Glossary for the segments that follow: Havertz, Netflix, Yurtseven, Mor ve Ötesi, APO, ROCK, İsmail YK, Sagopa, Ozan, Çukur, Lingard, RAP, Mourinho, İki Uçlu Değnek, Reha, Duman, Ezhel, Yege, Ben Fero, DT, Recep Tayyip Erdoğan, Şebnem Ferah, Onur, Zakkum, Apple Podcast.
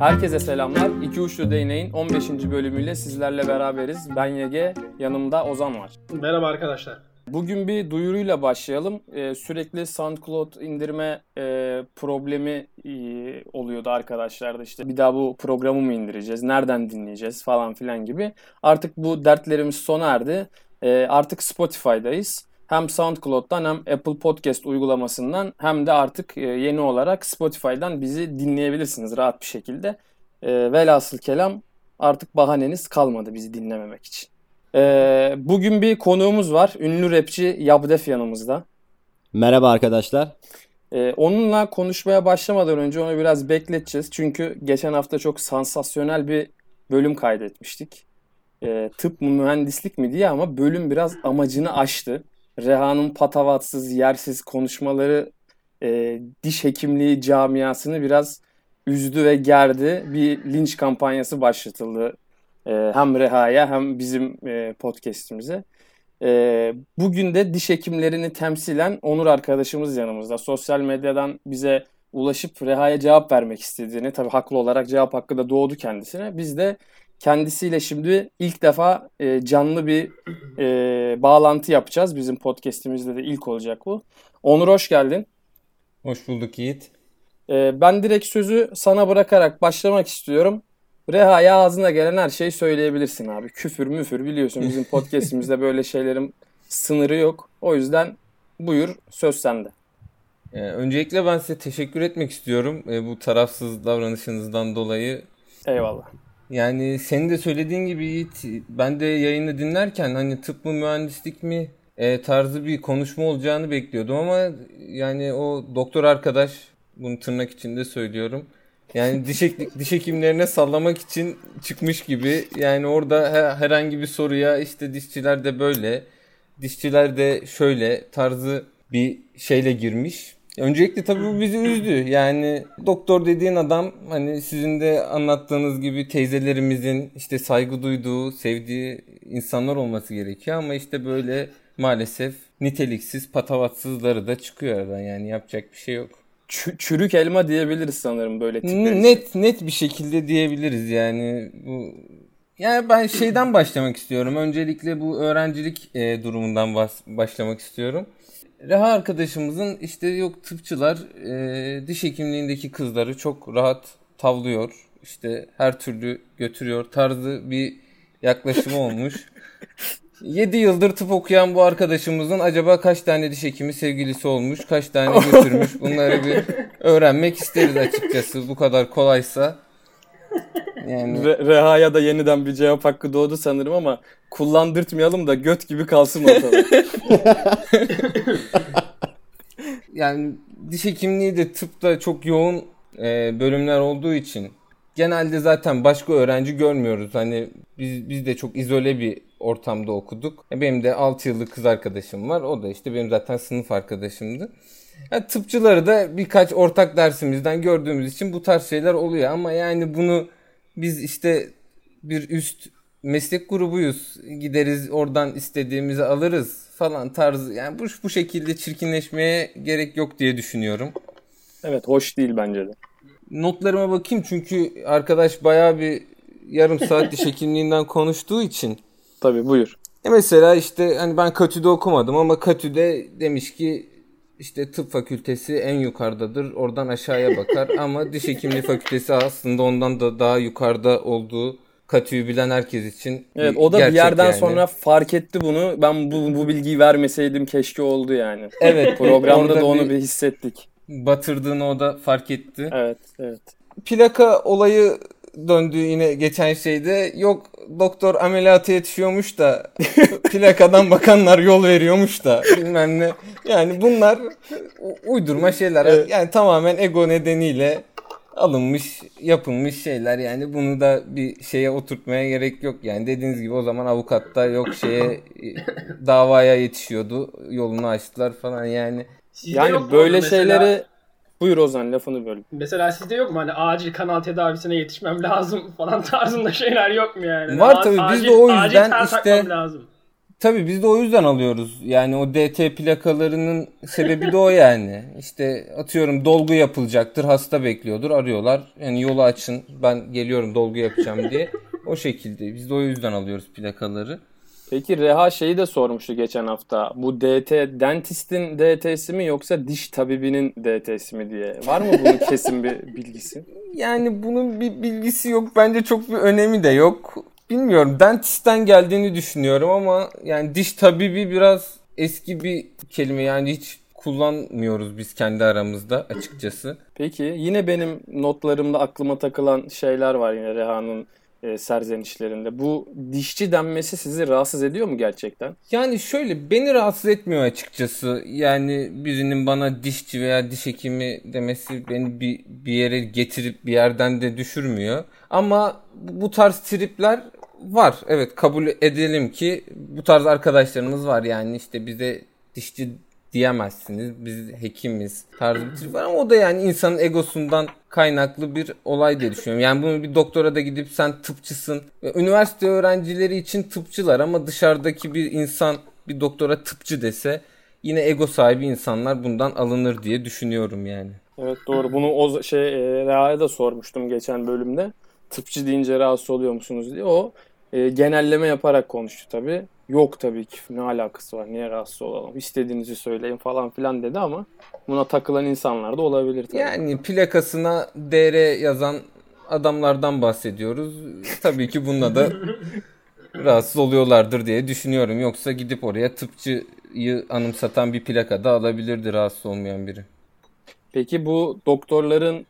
Herkese selamlar. İki Uçlu Değneğin 15. bölümüyle sizlerle beraberiz. Ben Yege, yanımda Ozan var. Merhaba arkadaşlar. Bugün bir duyuruyla başlayalım. Sürekli SoundCloud indirme problemi oluyordu arkadaşlar. İşte bir daha bu programı mı indireceğiz, nereden dinleyeceğiz falan filan gibi. Artık bu dertlerimiz sona erdi. Artık Spotify'dayız. Hem SoundCloud'dan hem Apple Podcast uygulamasından hem de artık yeni olarak Spotify'dan bizi dinleyebilirsiniz rahat bir şekilde. Velhasıl kelam artık bahaneniz kalmadı bizi dinlememek için. Bugün bir konuğumuz var. Ünlü rapçi Yab Def yanımızda. Merhaba arkadaşlar. Onunla konuşmaya başlamadan önce onu biraz bekleteceğiz. Çünkü geçen hafta çok sansasyonel bir bölüm kaydetmiştik. Tıp mı mühendislik mi diye ama bölüm biraz amacını aştı. Reha'nın patavatsız, yersiz konuşmaları diş hekimliği camiasını biraz üzdü ve gerdi. Bir linç kampanyası başlatıldı hem Reha'ya hem bizim podcast'imize. Bugün de diş hekimlerini temsilen Onur arkadaşımız yanımızda. Sosyal medyadan bize ulaşıp Reha'ya cevap vermek istediğini, tabii haklı olarak cevap hakkı da doğdu kendisine. Biz de kendisiyle şimdi ilk defa canlı bir bağlantı yapacağız. Bizim podcast'imizde de ilk olacak bu. Onur hoş geldin. Hoş bulduk Yiğit. Ben direkt sözü sana bırakarak başlamak istiyorum. Reha'ya ağzına gelen her şeyi söyleyebilirsin abi. Küfür müfür biliyorsun bizim podcast'imizde böyle şeylerin sınırı yok. O yüzden buyur, söz sende. Öncelikle ben size teşekkür etmek istiyorum bu tarafsız davranışınızdan dolayı. Eyvallah. Yani senin de söylediğin gibi Yiğit, ben de yayını dinlerken hani tıp mı mühendislik mi tarzı bir konuşma olacağını bekliyordum ama yani o doktor arkadaş, bunu tırnak içinde söylüyorum, yani diş hekimlerine sallamak için çıkmış gibi. Yani orada herhangi bir soruya işte dişçiler de böyle, dişçiler de şöyle tarzı bir şeyle girmiş. Öncelikle tabii bu bizi üzdü. Yani doktor dediğin adam, hani sizin de anlattığınız gibi, teyzelerimizin işte saygı duyduğu, sevdiği insanlar olması gerekiyor ama işte böyle maalesef niteliksiz, patavatsızları da çıkıyor aradan. Yani yapacak bir şey yok. Çürük elma diyebiliriz sanırım böyle tipleri. Net bir şekilde diyebiliriz yani. Yani ben şeyden başlamak istiyorum. Öncelikle bu öğrencilik durumundan başlamak istiyorum. Reha arkadaşımızın işte yok tıpçılar diş hekimliğindeki kızları çok rahat tavlıyor, işte her türlü götürüyor tarzı bir yaklaşımı olmuş. 7 yıldır tıp okuyan bu arkadaşımızın acaba kaç tane diş hekimi sevgilisi olmuş, kaç tane götürmüş, bunları bir öğrenmek isteriz açıkçası bu kadar kolaysa. Yani Reha'ya da yeniden bir cevap hakkı doğdu sanırım ama kullandırtmayalım da göt gibi kalsın ortada. Yani diş hekimliği de tıpta çok yoğun bölümler olduğu için genelde zaten başka öğrenci görmüyoruz. Hani biz de çok izole bir ortamda okuduk. Benim de 6 yıllık kız arkadaşım var. O da işte benim zaten sınıf arkadaşımdı. Yani tıpçıları da birkaç ortak dersimizden gördüğümüz için bu tarz şeyler oluyor ama yani bunu biz işte bir üst meslek grubuyuz, gideriz oradan istediğimizi alırız falan tarzı. Yani bu şekilde çirkinleşmeye gerek yok diye düşünüyorum. Evet, hoş değil bence de. Notlarıma bakayım çünkü arkadaş bayağı bir yarım saat diş hekimliğinden konuştuğu için. Tabii, buyur. Mesela işte hani ben Katü'de okumadım ama Katü'de demiş ki İşte tıp fakültesi en yukarıdadır, oradan aşağıya bakar ama diş hekimliği fakültesi aslında ondan da daha yukarıda olduğu Katü'yü bilen herkes için. Evet, o da bir yerden yani sonra fark etti bunu. Ben bu bilgiyi vermeseydim keşke oldu yani. Evet, programda da onu bir hissettik. Batırdığını o da fark etti. Evet. Plaka olayı döndü yine geçen şeyde. Yok doktor ameliyata yetişiyormuş da plakadan bakanlar yol veriyormuş da bilmem ne. Yani bunlar uydurma şeyler. Evet. Yani tamamen ego nedeniyle alınmış, yapılmış şeyler. Yani bunu da bir şeye oturtmaya gerek yok. Yani dediğiniz gibi o zaman avukatta yok şeye davaya yetişiyordu. Yolunu açtılar falan yani. Yani böyle şeyleri... Buyur Ozan, lafını böldüm. Mesela sizde yok mu hani acil kanal tedavisine yetişmem lazım falan tarzında şeyler yok mu yani? Var tabii, biz de o yüzden işte Tabii biz de o yüzden alıyoruz. Yani o DT plakalarının sebebi de o yani. İşte atıyorum dolgu yapılacaktır, hasta bekliyordur, arıyorlar. Yani yolu açın, ben geliyorum dolgu yapacağım diye. O şekilde biz de o yüzden alıyoruz plakaları. Peki Reha şeyi de sormuştu geçen hafta. Bu DT, dentistin DT'si mi yoksa diş tabibinin DT'si mi diye. Var mı bunun kesin bir bilgisi? Yani bunun bir bilgisi yok. Bence çok bir önemi de yok. Bilmiyorum, dentistten geldiğini düşünüyorum ama yani diş tabibi biraz eski bir kelime, yani hiç kullanmıyoruz biz kendi aramızda açıkçası. Peki yine benim notlarımda aklıma takılan şeyler var yine Reha'nın serzenişlerinde. Bu dişçi denmesi sizi rahatsız ediyor mu gerçekten? Yani şöyle, beni rahatsız etmiyor açıkçası. Yani birinin bana dişçi veya diş hekimi demesi beni bir yere getirip bir yerden de düşürmüyor. Ama bu tarz tripler var. Evet, kabul edelim ki bu tarz arkadaşlarımız var. Yani işte bize dişçi diyemezsiniz, biz hekimiz tarzı bir şey var ama o da yani insanın egosundan kaynaklı bir olay diye düşünüyorum. Yani bunu bir doktora da gidip sen tıpçısın. Üniversite öğrencileri için tıpçılar ama dışarıdaki bir insan bir doktora tıpçı dese yine ego sahibi insanlar bundan alınır diye düşünüyorum yani. Evet doğru, bunu o Reha'ya da sormuştum geçen bölümde. Tıpçı deyince rahatsız oluyor musunuz diye. O genelleme yaparak konuştu tabii. Yok tabii ki, ne alakası var, niye rahatsız olalım, istediğinizi söyleyin falan filan dedi ama buna takılan insanlar da olabilir tabii. Yani plakasına DR yazan adamlardan bahsediyoruz. Tabii ki bununla da rahatsız oluyorlardır diye düşünüyorum. Yoksa gidip oraya tıpçıyı anımsatan bir plaka da alabilirdi rahatsız olmayan biri. Peki bu doktorların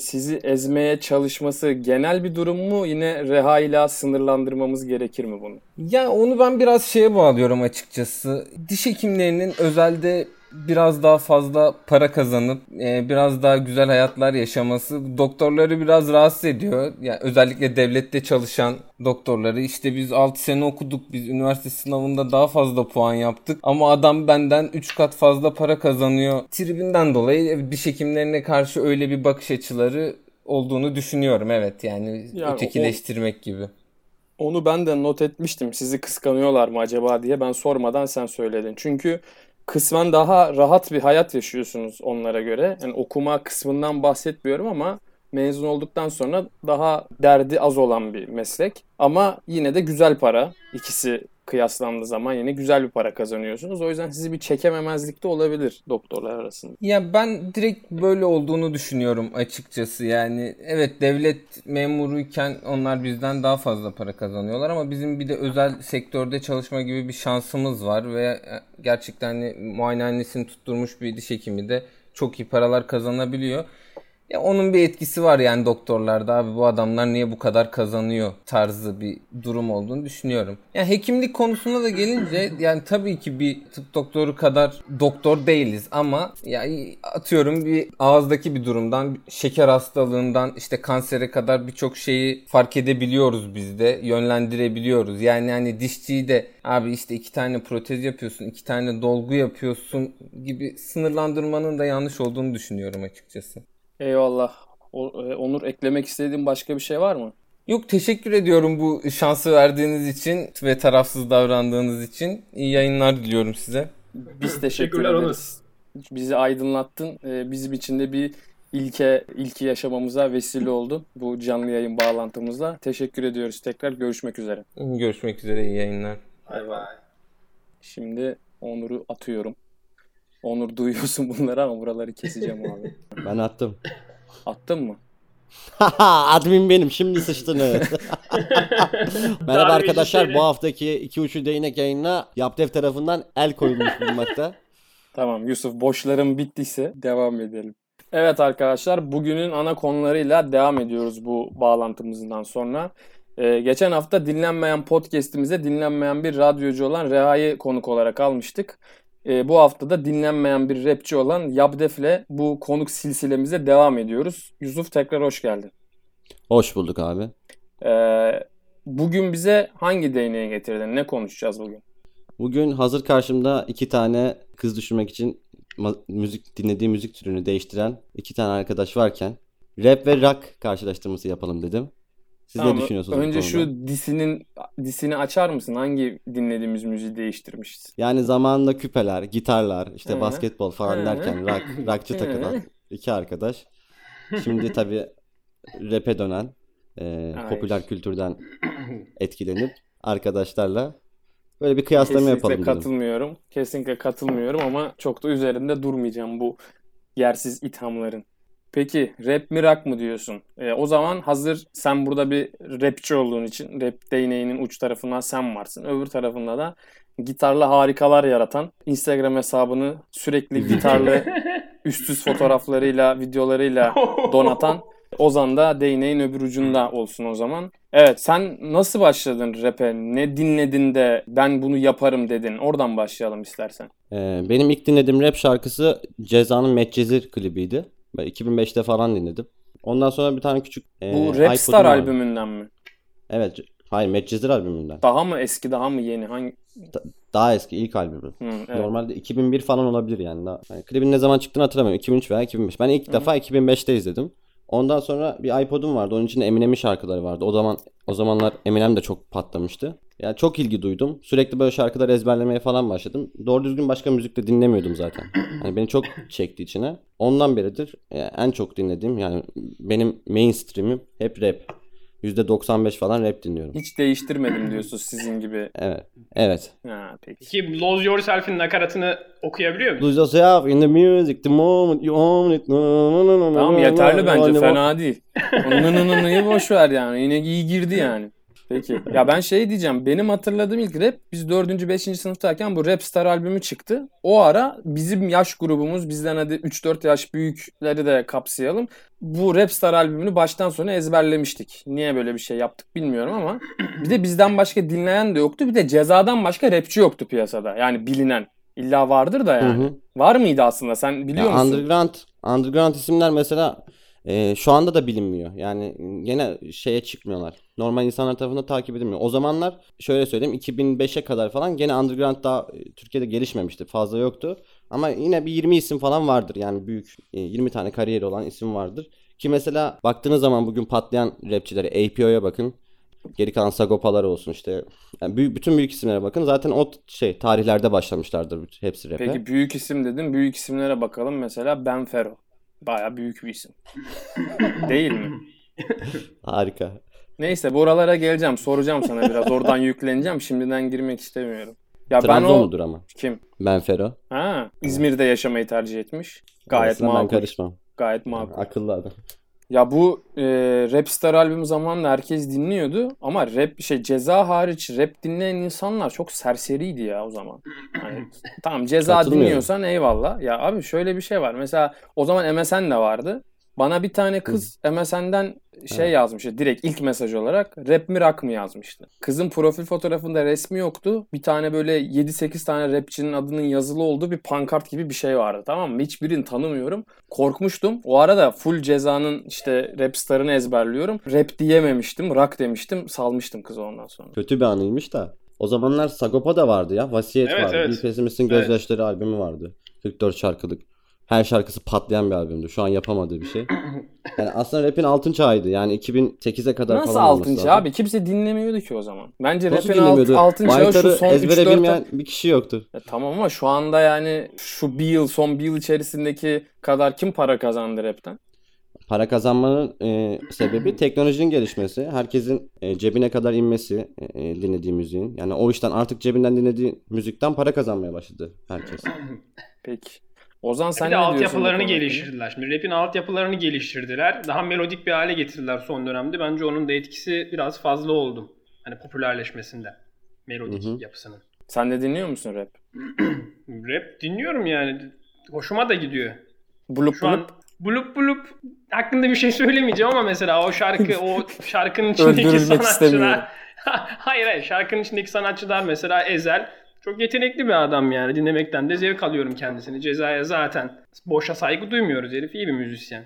sizi ezmeye çalışması genel bir durum mu? Yine Reha ile sınırlandırmamız gerekir mi bunu? Ya onu ben biraz şeye bağlıyorum açıkçası. Diş hekimlerinin özelde biraz daha fazla para kazanıp biraz daha güzel hayatlar yaşaması doktorları biraz rahatsız ediyor. Yani özellikle devlette çalışan doktorları. İşte biz 6 sene okuduk, biz üniversite sınavında daha fazla puan yaptık ama adam benden 3 kat fazla para kazanıyor. Tribinden dolayı diş hekimlerine karşı öyle bir bakış açıları olduğunu düşünüyorum. Evet yani ötekileştirmek gibi. Onu ben de not etmiştim. Sizi kıskanıyorlar mı acaba diye, ben sormadan sen söyledin. Çünkü kısmen daha rahat bir hayat yaşıyorsunuz onlara göre. Yani okuma kısmından bahsetmiyorum ama mezun olduktan sonra daha derdi az olan bir meslek. Ama yine de güzel para. İkisi kıyaslandığı zaman yine güzel bir para kazanıyorsunuz. O yüzden sizi bir çekememezlik de olabilir doktorlar arasında. Ya ben direkt böyle olduğunu düşünüyorum açıkçası. Yani evet, devlet memuruyken onlar bizden daha fazla para kazanıyorlar ama bizim bir de özel sektörde çalışma gibi bir şansımız var ve gerçekten hani muayenehanesini tutturmuş bir diş hekimi de çok iyi paralar kazanabiliyor. Ya onun bir etkisi var yani doktorlarda, abi bu adamlar niye bu kadar kazanıyor tarzı bir durum olduğunu düşünüyorum. Yani hekimlik konusuna da gelince yani tabii ki bir tıp doktoru kadar doktor değiliz ama yani atıyorum bir ağızdaki bir durumdan, şeker hastalığından işte kansere kadar birçok şeyi fark edebiliyoruz, biz de yönlendirebiliyoruz. Yani hani dişçiyi de abi işte 2 tane protez yapıyorsun, 2 tane dolgu yapıyorsun gibi sınırlandırmanın da yanlış olduğunu düşünüyorum açıkçası. Eyvallah. Onur, eklemek istediğin başka bir şey var mı? Yok, teşekkür ediyorum bu şansı verdiğiniz için ve tarafsız davrandığınız için. İyi yayınlar diliyorum size. Biz teşekkür ederiz. Bizi aydınlattın. Bizim için de bir ilki yaşamamıza vesile oldu bu canlı yayın bağlantımızla. Teşekkür ediyoruz tekrar. Görüşmek üzere. Görüşmek üzere. İyi yayınlar. Bay bay. Şimdi Onur'u atıyorum. Onur, duyuyorsun bunları ama buraları keseceğim abi. Ben attım. Attın mı? Admin benim. Şimdi sıçtınız. Merhaba arkadaşlar. Bu haftaki İki Uçlu Değnek yayınına Yab Def tarafından el koyulmuş bulunmakta. Tamam Yusuf, boşlarım bittiyse devam edelim. Evet arkadaşlar, bugünün ana konularıyla devam ediyoruz bu bağlantımızdan sonra. Geçen hafta dinlenmeyen podcast'imize dinlenmeyen bir radyocu olan Reha'yı konuk olarak almıştık. Bu hafta da dinlenmeyen bir rapçi olan Yab Def'le bu konuk silsilemize devam ediyoruz. Yusuf, tekrar hoş geldin. Hoş bulduk abi. Bugün bize hangi değneği getirdin? Ne konuşacağız bugün? Bugün hazır karşımda 2 tane kız düşürmek için dinlediği müzik türünü değiştiren 2 tane arkadaş varken rap ve rock karşılaştırması yapalım dedim. Siz tamam, ne düşünüyorsunuz? Önce şu disini açar mısın? Hangi dinlediğimiz müziği değiştirmişiz? Yani zamanında küpeler, gitarlar, işte basketbol falan derken rockçı takılan iki arkadaş. Şimdi tabii rap'e dönen, popüler kültürden etkilenip arkadaşlarla böyle bir kıyaslama yapalım. Kesinlikle katılmıyorum ama çok da üzerinde durmayacağım bu yersiz ithamların. Peki rap mi rock mı diyorsun? O zaman hazır sen burada bir rapçi olduğun için rap değneğinin uç tarafından sen varsın. Öbür tarafında da gitarla harikalar yaratan, Instagram hesabını sürekli gitarlı üstsüz fotoğraflarıyla, videolarıyla donatan Ozan da değneğin öbür ucunda olsun o zaman. Evet, sen nasıl başladın rap'e? Ne dinledin de ben bunu yaparım dedin? Oradan başlayalım istersen. Benim ilk dinlediğim rap şarkısı Ceza'nın Medcezir klibiydi. Ben 2005'te falan dinledim. Ondan sonra bir tane küçük... Bu Rapstar albümünden mi? Evet. Hayır, Medcezir albümünden. Daha mı eski, daha mı yeni? Hangi? Daha eski, ilk albümü. Evet. Normalde 2001 falan olabilir yani. Yani klibin ne zaman çıktığını hatırlamıyorum. 2003 veya 2005. Ben ilk defa 2005'te izledim. Ondan sonra bir iPod'um vardı. Onun içinde Eminem'in şarkıları vardı. O zamanlar Eminem de çok patlamıştı. Yani çok ilgi duydum. Sürekli böyle şarkıları ezberlemeye falan başladım. Doğru düzgün başka müzik de dinlemiyordum zaten. Yani beni çok çekti içine. Ondan beridir en çok dinlediğim, yani benim mainstream'im hep rap. %95 falan rap dinliyorum. Hiç değiştirmedim diyorsunuz sizin gibi. Evet. Ha, peki Lose Yourself'in nakaratını okuyabiliyor musun? Lose yourself in the music, the moment you own it. Tamam, yeterli bence, fena değil. Nınınınıyı boşver yani, yine iyi girdi yani. Peki. Ya ben diyeceğim. Benim hatırladığım ilk rap, biz 4. 5. sınıftayken bu Rapstar albümü çıktı. O ara bizim yaş grubumuz, bizden hadi 3-4 yaş büyükleri de kapsayalım. Bu Rapstar albümünü baştan sona ezberlemiştik. Niye böyle bir şey yaptık bilmiyorum ama. Bir de bizden başka dinleyen de yoktu. Bir de Ceza'dan başka rapçi yoktu piyasada. Yani bilinen. İlla vardır da yani. Var mıydı aslında? Sen biliyor musun? Underground isimler mesela... şu anda da bilinmiyor. Yani gene çıkmıyorlar. Normal insanlar tarafından takip edilmiyor. O zamanlar şöyle söyleyeyim, 2005'e kadar falan gene underground daha Türkiye'de gelişmemişti. Fazla yoktu. Ama yine bir 20 isim falan vardır. Yani büyük 20 tane kariyeri olan isim vardır. Ki mesela baktığınız zaman bugün patlayan rapçilere, APO'ya bakın. Geri kalan Sagopalar olsun işte. Yani bütün büyük isimlere bakın. Zaten o tarihlerde başlamışlardır hepsi rap'e. Peki büyük isim dedin. Büyük isimlere bakalım. Mesela Ben Fero. Bayağı büyük bir isim. Değil mi? Harika. Neyse, buralara geleceğim. Soracağım sana biraz. Oradan yükleneceğim. Şimdiden girmek istemiyorum. Ya Trabzonludur ama. Kim? Ben Fero. Ha, İzmir'de yaşamayı tercih etmiş. Gayet makul. Ben karışmam. Gayet makul. Akıllı adam. Ya bu Rapstar albümü zamanında herkes dinliyordu ama rap Ceza hariç rap dinleyen insanlar çok serseriydi ya o zaman. Yani, tamam, Ceza dinliyorsan eyvallah. Ya abi şöyle bir şey var. Mesela o zaman MSN de vardı. Bana bir tane kız MSN'den yazmıştı. Direkt ilk mesaj olarak rap mi rock mı yazmıştı. Kızın profil fotoğrafında resmi yoktu. Bir tane böyle 7-8 tane rapçinin adının yazılı olduğu bir pankart gibi bir şey vardı, tamam mı? Hiçbirini tanımıyorum. Korkmuştum. O arada full Ceza'nın Rapstar'ını ezberliyorum. Rap diyememiştim. Rock demiştim. Salmıştım kızı ondan sonra. Kötü bir anıymış da. O zamanlar Sagopa da vardı ya. Vasiyet vardı. Evet. Bir Pesimist'in Gözyaşları albümü vardı. 44 şarkılık. Her şarkısı patlayan bir albümdü. Şu an yapamadığı bir şey. Yani aslında rap'in altın çağıydı. Yani 2008'e kadar nasıl falan olması lazım. Nasıl altın çağı abi? Kimse dinlemiyordu ki o zaman. Bence rap'in altın çağı şu son 3-4... ezbere bilmeyen bir kişi yoktu. Ya tamam ama şu anda yani şu bir yıl, son bir yıl içerisindeki kadar kim para kazandı rap'ten? Para kazanmanın sebebi teknolojinin gelişmesi. Herkesin cebine kadar inmesi dinlediği müziğin. Yani o işten artık cebinden dinlediği müzikten para kazanmaya başladı herkes. Peki. Ozan sen ne diyorsun? Altyapılarını geliştirdiler. Şimdi rap'in altyapılarını geliştirdiler. Daha melodik bir hale getirdiler son dönemde. Bence onun da etkisi biraz fazla oldu. Hani popülerleşmesinde. Melodik yapısının. Sen de dinliyor musun rap? Rap dinliyorum yani. Hoşuma da gidiyor. Bulup hakkında bir şey söylemeyeceğim ama mesela o şarkının içindeki sanatçılar. hayır, şarkının içindeki sanatçılar mesela Ezhel. Çok yetenekli bir adam yani. Dinlemekten de zevk alıyorum kendisini. Ceza'ya zaten boşa saygı duymuyoruz. Herif iyi bir müzisyen.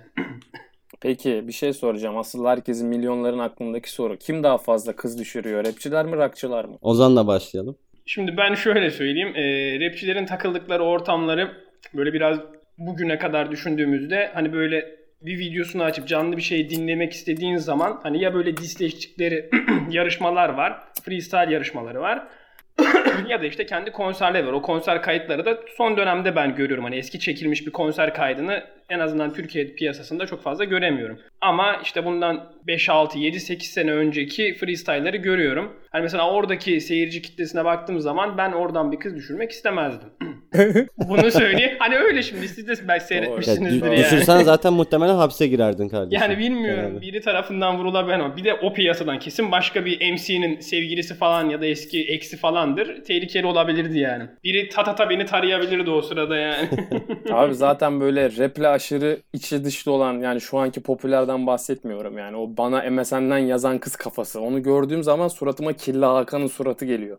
Peki bir şey soracağım. Asıl herkesin, milyonların aklındaki soru. Kim daha fazla kız düşürüyor? Rapçiler mi, rockçılar mı? Ozan'la başlayalım. Şimdi ben şöyle söyleyeyim. Rapçilerin takıldıkları ortamları böyle biraz bugüne kadar düşündüğümüzde hani böyle bir videosunu açıp canlı bir şey dinlemek istediğin zaman hani ya böyle disleştikleri yarışmalar var, freestyle yarışmaları var ya da işte kendi konserleri var. O konser kayıtları da son dönemde ben görüyorum. Hani eski çekilmiş bir konser kaydını en azından Türkiye piyasasında çok fazla göremiyorum. Ama işte bundan 5, 6, 7, 8 sene önceki freestyle'ları görüyorum. Hani mesela oradaki seyirci kitlesine baktığım zaman ben oradan bir kız düşürmek istemezdim. Bunu söyleyeyim. Hani öyle şimdi siz de belki seyretmişsinizdir yani. Düşürsen zaten muhtemelen hapse girerdin kardeşim. Yani bilmiyorum. Herhalde. Biri tarafından vurulabilen o. Bir de o piyasadan kesin başka bir MC'nin sevgilisi falan ya da eski eksi falandır. Tehlikeli olabilirdi yani. Biri tatata beni tarayabilirdi o sırada yani. Abi zaten böyle rap'le aşırı içi dışlı olan yani şu anki popülerden bahsetmiyorum yani. O bana MSN'den yazan kız kafası. Onu gördüğüm zaman suratıma Killa Hakan'ın suratı geliyor.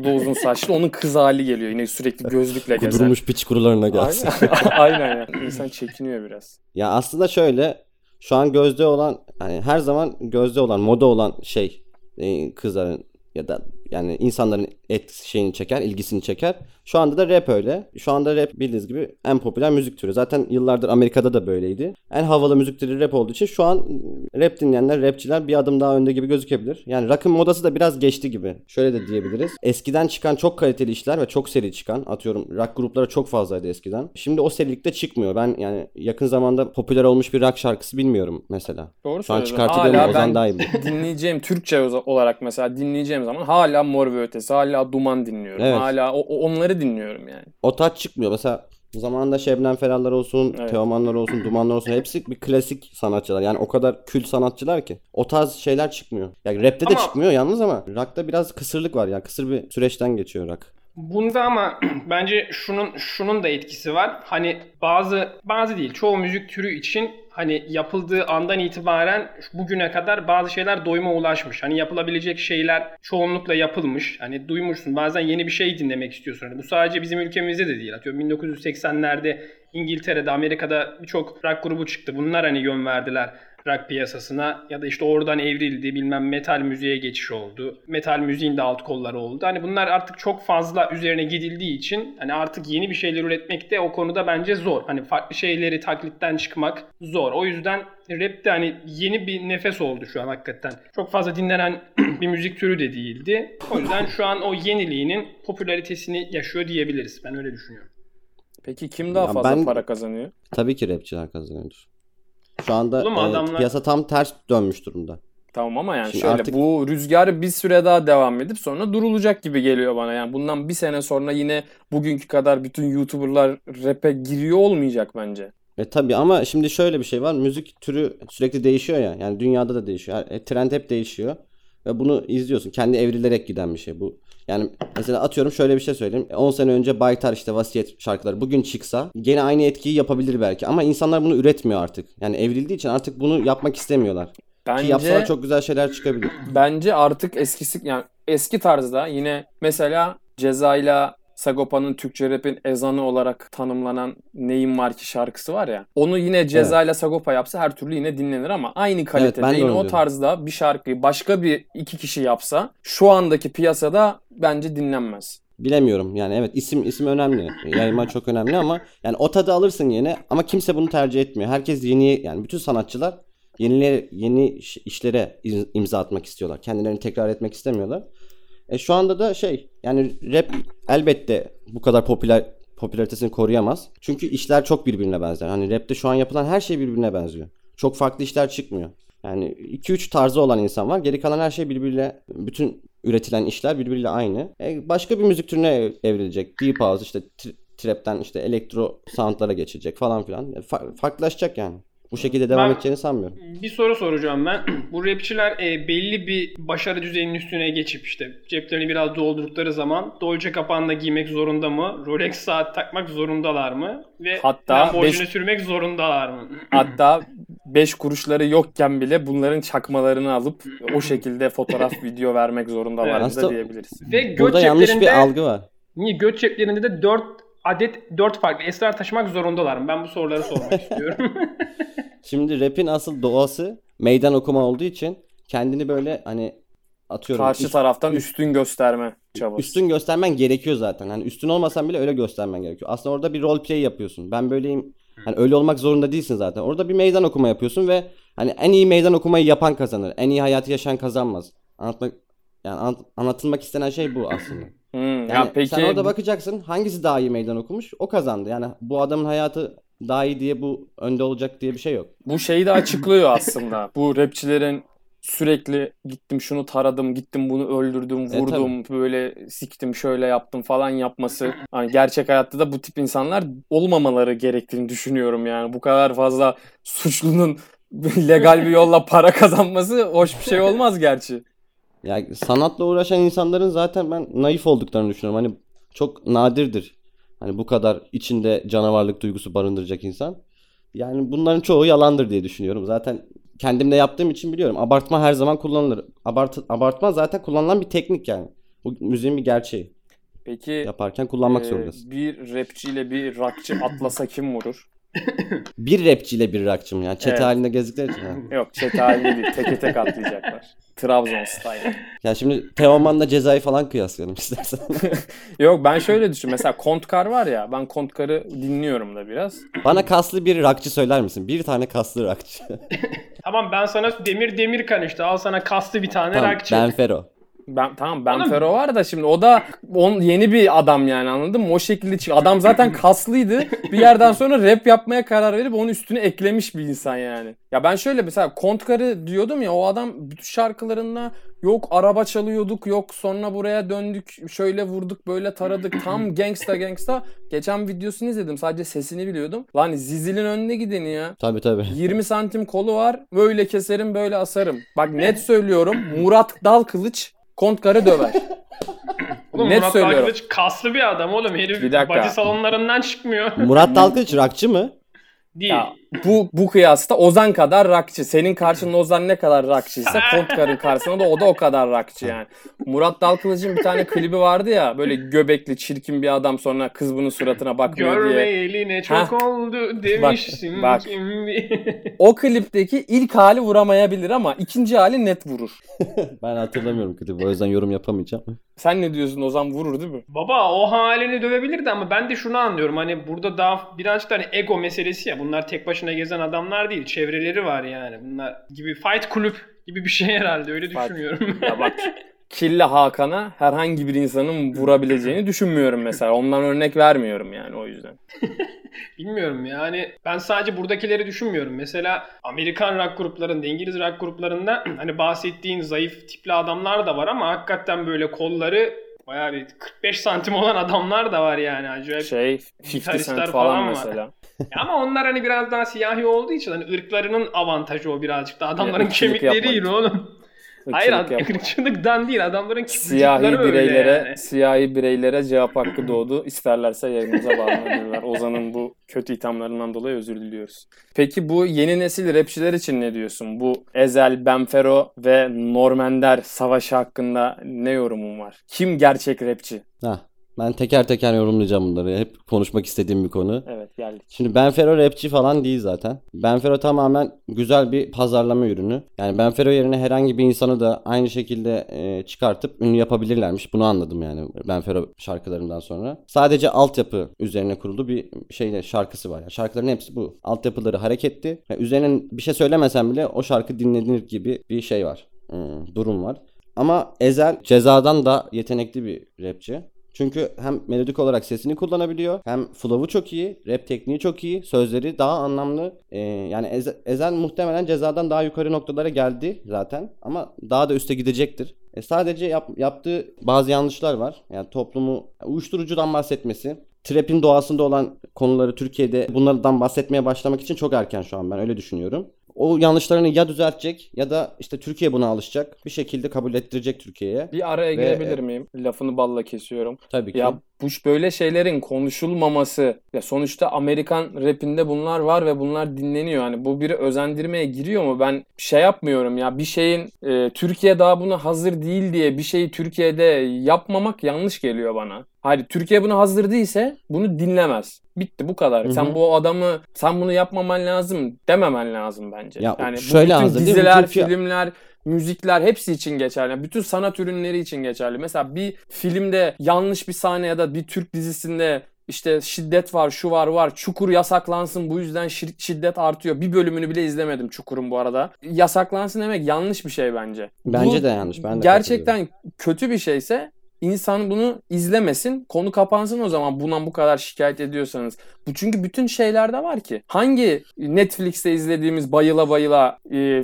O da uzun saçlı. Onun kız hali geliyor. Yine sürekli gözlükle gezer. Kudurmuş piç kurularına gelsin. Aynen ya. İnsan çekiniyor biraz. Ya aslında şöyle şu an gözde olan hani her zaman gözde olan moda olan şey kızların ya da yani insanların şeyini çeker, ilgisini çeker. Şu anda da rap öyle. Şu anda rap bildiğiniz gibi en popüler müzik türü. Zaten yıllardır Amerika'da da böyleydi. En havalı müzik türü rap olduğu için şu an rap dinleyenler, rapçiler bir adım daha önde gibi gözükebilir. Yani rock'ın modası da biraz geçti gibi. Şöyle de diyebiliriz. Eskiden çıkan çok kaliteli işler ve çok seri çıkan, atıyorum rock grupları çok fazlaydı eskiden. Şimdi o serilikte çıkmıyor. Ben yani yakın zamanda popüler olmuş bir rock şarkısı bilmiyorum mesela. Doğru şu an çıkartıyorum Ozan daha iyi. Dinleyeceğim Türkçe olarak mesela dinleyeceğim zaman hala Mor ve Ötesi, hala Duman dinliyorum. Evet. Hala onları dinliyorum yani. O tat çıkmıyor. Mesela zamanında Şebnem Ferahlar olsun, evet. Teomanlar olsun, Dumanlar olsun hepsi bir klasik sanatçılar. Yani o kadar kült sanatçılar ki o tarz şeyler çıkmıyor. Yani rap'te de çıkmıyor yalnız ama rock'ta biraz kısırlık var. Yani kısır bir süreçten geçiyor rock. Bunda ama bence şunun da etkisi var. Hani bazı değil çoğu müzik türü için hani yapıldığı andan itibaren bugüne kadar bazı şeyler doyuma ulaşmış. Hani yapılabilecek şeyler çoğunlukla yapılmış. Hani duymuşsun bazen yeni bir şey dinlemek istiyorsun. Hani bu sadece bizim ülkemizde de değil. Atıyorum 1980'lerde İngiltere'de, Amerika'da birçok rock grubu çıktı. Bunlar hani yön verdiler rock piyasasına ya da işte oradan evrildi bilmem metal müziğe geçiş oldu. Metal müziğin de alt kolları oldu. Hani bunlar artık çok fazla üzerine gidildiği için hani artık yeni bir şeyler üretmek de o konuda bence zor. Hani farklı şeyleri taklitten çıkmak zor. O yüzden rap de hani yeni bir nefes oldu şu an hakikaten. Çok fazla dinlenen bir müzik türü de değildi. O yüzden şu an o yeniliğinin popülaritesini yaşıyor diyebiliriz. Ben öyle düşünüyorum. Peki kim daha fazla para kazanıyor? Tabii ki rapçiler kazanıyordur. Şu anda piyasa tam ters dönmüş durumda. Tamam ama yani şimdi şöyle artık bu rüzgarı bir süre daha devam edip sonra durulacak gibi geliyor bana. Yani bundan bir sene sonra yine bugünkü kadar bütün YouTuber'lar rap'e giriyor olmayacak bence. Tabii ama şimdi şöyle bir şey var. Müzik türü sürekli değişiyor ya. Yani dünyada da değişiyor. Trend hep değişiyor. Ve bunu izliyorsun. Kendi evrilerek giden bir şey bu. Yani mesela atıyorum şöyle bir şey söyleyeyim. 10 sene önce Baytar işte Vasiyet şarkıları bugün çıksa gene aynı etkiyi yapabilir belki. Ama insanlar bunu üretmiyor artık. Yani evrildiği için artık bunu yapmak istemiyorlar. Bence, ki yapsalar çok güzel şeyler çıkabilir. Bence artık eski tarzda yine mesela Ceza'yla Sagopa'nın Türkçe rap'in ezanı olarak tanımlanan Neyim Var Ki şarkısı var ya. Onu yine Ceza ile Sagopa yapsa her türlü yine dinlenir ama aynı kalitede yine o tarzda bir şarkıyı başka iki kişi yapsa şu andaki piyasada bence dinlenmez. Bilemiyorum yani evet isim önemli. Yayma çok önemli ama yani o tadı alırsın yine ama kimse bunu tercih etmiyor. Herkes yani bütün sanatçılar yeni işlere imza atmak istiyorlar. Kendilerini tekrar etmek istemiyorlar. Şu anda da yani rap elbette bu kadar popülaritesini koruyamaz. Çünkü işler çok birbirine benzer. Hani rapte şu an yapılan her şey birbirine benziyor. Çok farklı işler çıkmıyor. Yani 2-3 tarzı olan insan var. Geri kalan her şey birbiriyle, bütün üretilen işler birbiriyle aynı. Başka bir müzik türüne evrilecek. Deep House işte trap'ten işte elektro sound'lara geçecek falan filan. Farklılaşacak yani. Bu şekilde devam edeceğini sanmıyorum. Bir soru soracağım ben. Bu rapçiler belli bir başarı düzeyinin üstüne geçip işte ceplerini biraz doldurdukları zaman Dolce Gabbana giymek zorunda mı? Rolex saat takmak zorundalar mı? Ve borcunu sürmek zorundalar mı? Hatta 5 kuruşları yokken bile bunların çakmalarını alıp o şekilde fotoğraf, video vermek zorundalar mı da diyebiliriz. Ve göç burada yanlış bir algı var. Niye? Göç ceplerinde de 4 farklı esrar taşımak zorundalar mı? Ben bu soruları sormak istiyorum. Şimdi rap'in asıl doğası meydan okuma olduğu için kendini böyle hani atıyorum karşı taraftan üstün gösterme çabası. Üstün göstermen gerekiyor zaten. Hani üstün olmasan bile öyle göstermen gerekiyor. Aslında orada bir role play yapıyorsun. Ben böyleyim Hani öyle olmak zorunda değilsin zaten. Orada bir meydan okuma yapıyorsun ve hani en iyi meydan okumayı yapan kazanır. En iyi hayatı yaşayan kazanmaz. Anlatılmak istenen şey bu aslında. Yani ya peki... Sen orada bakacaksın hangisi daha iyi meydan okumuş, o kazandı. Yani bu adamın hayatı daha iyi diye bu önde olacak diye bir şey yok. Bu şeyi de açıklıyor aslında. Bu rapçilerin sürekli gittim şunu taradım, gittim bunu öldürdüm, vurdum, böyle siktim, şöyle yaptım falan yapması. Hani gerçek hayatta da bu tip insanlar olmamaları gerektiğini düşünüyorum yani. Bu kadar fazla suçlunun legal bir yolla para kazanması hoş bir şey olmaz gerçi. Ya sanatla uğraşan insanların zaten ben naif olduklarını düşünüyorum. Hani çok nadirdir. Hani bu kadar içinde canavarlık duygusu barındıracak insan. Yani bunların çoğu yalandır diye düşünüyorum. Zaten kendim de yaptığım için biliyorum. Abartma her zaman kullanılır. Abartma zaten kullanılan bir teknik yani. Bu müziğin bir gerçeği. Peki yaparken kullanmak zorundasın. Bir rapçiyle bir rockçı atlasa kim vurur? Bir rapçiyle bir rockçı mı yani? Çete halinde gezdikleri için yani. Yok, çete halinde değil. Teke tek atlayacaklar. Trabzon style. Ya şimdi Teoman'la Ceza'yı falan kıyaslayalım istersen. Yok, ben şöyle düşün. Mesela Khontkar var ya. Ben Khontkar'ı dinliyorum da biraz. Bana kaslı bir rockçı söyler misin? Bir tane kaslı rockçı. Tamam, ben sana Demirkan işte. Al sana kaslı bir tane tamam, rockçı. Ben Fero. Ben Fero var da şimdi o da yeni bir adam yani, anladın mı? O şekilde çıkıyor. Adam zaten kaslıydı. Bir yerden sonra rap yapmaya karar verip onun üstüne eklemiş bir insan yani. Ya ben şöyle mesela Khontkar'ı diyordum ya, o adam bütün şarkılarında yok araba çalıyorduk, yok sonra buraya döndük, şöyle vurduk, böyle taradık, tam gangsta. Geçen videosunu izledim, sadece sesini biliyordum. Lan Zizil'in önüne gideni ya. Tabii. 20 santim kolu var, böyle keserim böyle asarım. Bak net söylüyorum, Murat Dalkılıç Khontkar'ı döver. Oğlum, net Murat Dalkılıç kaslı bir adam oğlum. Herif body salonlarından çıkmıyor. Murat Dalkılıç rockçı mı? Değil. Ya, bu kıyasta Ozan kadar rockçı. Senin karşında Ozan ne kadar rockçıysa Khontkar'ın karşısında da o kadar rockçı yani. Murat Dalkılıç'ın bir tane klibi vardı ya, böyle göbekli çirkin bir adam, sonra kız bunun suratına bakmıyor diye. Görmeyeli ne çok oldu demişsin. Bak. O klipteki ilk hali vuramayabilir ama ikinci hali net vurur. Ben hatırlamıyorum klibi, o yüzden yorum yapamayacağım. Sen ne diyorsun, Ozan vurur değil mi? Baba o halini dövebilirdi ama ben de şunu anlıyorum, hani burada daha birazcık da hani ego meselesi ya, bunlar tek başına gezen adamlar değil. Çevreleri var yani. Bunlar gibi fight kulüp gibi bir şey herhalde. Öyle düşünmüyorum. Ya bak, Killa Hakan'a herhangi bir insanın vurabileceğini düşünmüyorum mesela. Ondan örnek vermiyorum yani, o yüzden. Bilmiyorum yani. Ben sadece buradakileri düşünmüyorum. Mesela Amerikan rock gruplarında, İngiliz rock gruplarında hani bahsettiğin zayıf tipli adamlar da var ama hakikaten böyle kolları bayağı bir 45 santim olan adamlar da var yani. Acayip şey, 50 Cent falan mesela. Ama onlar hani biraz daha siyahi olduğu için hani ırklarının avantajı o birazcık da. Adamların kemikleri iyi oğlum. Hayır, ırkçılıktan değil, adamların kemikleri öyle yani. Siyahi bireylere cevap hakkı doğdu. İsterlerse yayınımıza bağlanabilirler. Ozan'ın bu kötü ithamlarından dolayı özür diliyoruz. Peki bu yeni nesil rapçiler için ne diyorsun? Bu Ezhel, Ben Fero ve Norm Ender savaşı hakkında ne yorumun var? Kim gerçek rapçi? Ben teker teker yorumlayacağım bunları. Hep konuşmak istediğim bir konu. Evet, geldik. Şimdi Ben Fero rapçi falan değil zaten. Ben Fero tamamen güzel bir pazarlama ürünü. Yani Ben Fero yerine herhangi bir insanı da aynı şekilde çıkartıp ünlü yapabilirlermiş. Bunu anladım yani Ben Fero şarkılarından sonra. Sadece altyapı üzerine kuruldu bir şeyle şarkısı var. Yani şarkıların hepsi bu. Altyapıları hareketli. Yani üzerine bir şey söylemesen bile o şarkı dinlenir gibi bir şey var. Durum var. Ama Ezhel Ceza'dan da yetenekli bir rapçi. Çünkü hem melodik olarak sesini kullanabiliyor, hem flow'u çok iyi, rap tekniği çok iyi, sözleri daha anlamlı. Yani Ezhel muhtemelen Ceza'dan daha yukarı noktalara geldi zaten ama daha da üste gidecektir. Sadece yaptığı bazı yanlışlar var. Yani toplumu uyuşturucudan bahsetmesi, trap'in doğasında olan konuları Türkiye'de bunlardan bahsetmeye başlamak için çok erken şu an, ben öyle düşünüyorum. O yanlışlarını ya düzeltecek ya da işte Türkiye buna alışacak. Bir şekilde kabul ettirecek Türkiye'ye. Bir araya girebilir miyim? Lafını balla kesiyorum. Tabii ki. Ya bu böyle şeylerin konuşulmaması. Ya sonuçta Amerikan rapinde bunlar var ve bunlar dinleniyor. Hani bu biri özendirmeye giriyor mu? Ben şey yapmıyorum ya, bir şeyin Türkiye daha buna hazır değil diye bir şeyi Türkiye'de yapmamak yanlış geliyor bana. Hayır, Türkiye buna hazır değilse bunu dinlemez. Bitti, bu kadar. Hı-hı. Sen bunu yapmaman lazım dememen lazım bence. Ya, yani şöyle bu bütün diziler, filmler, müzikler hepsi için geçerli. Yani bütün sanat ürünleri için geçerli. Mesela bir filmde yanlış bir sahne ya da bir Türk dizisinde İşte şiddet var, şu var, var. Çukur yasaklansın, bu yüzden şiddet artıyor. Bir bölümünü bile izlemedim Çukur'un bu arada. Yasaklansın demek yanlış bir şey bence. Bence bu de yanlış. Ben de gerçekten kötü bir şeyse insan bunu izlemesin. Konu kapansın o zaman, bundan bu kadar şikayet ediyorsanız. Bu çünkü bütün şeylerde var ki. Hangi Netflix'te izlediğimiz bayıla bayıla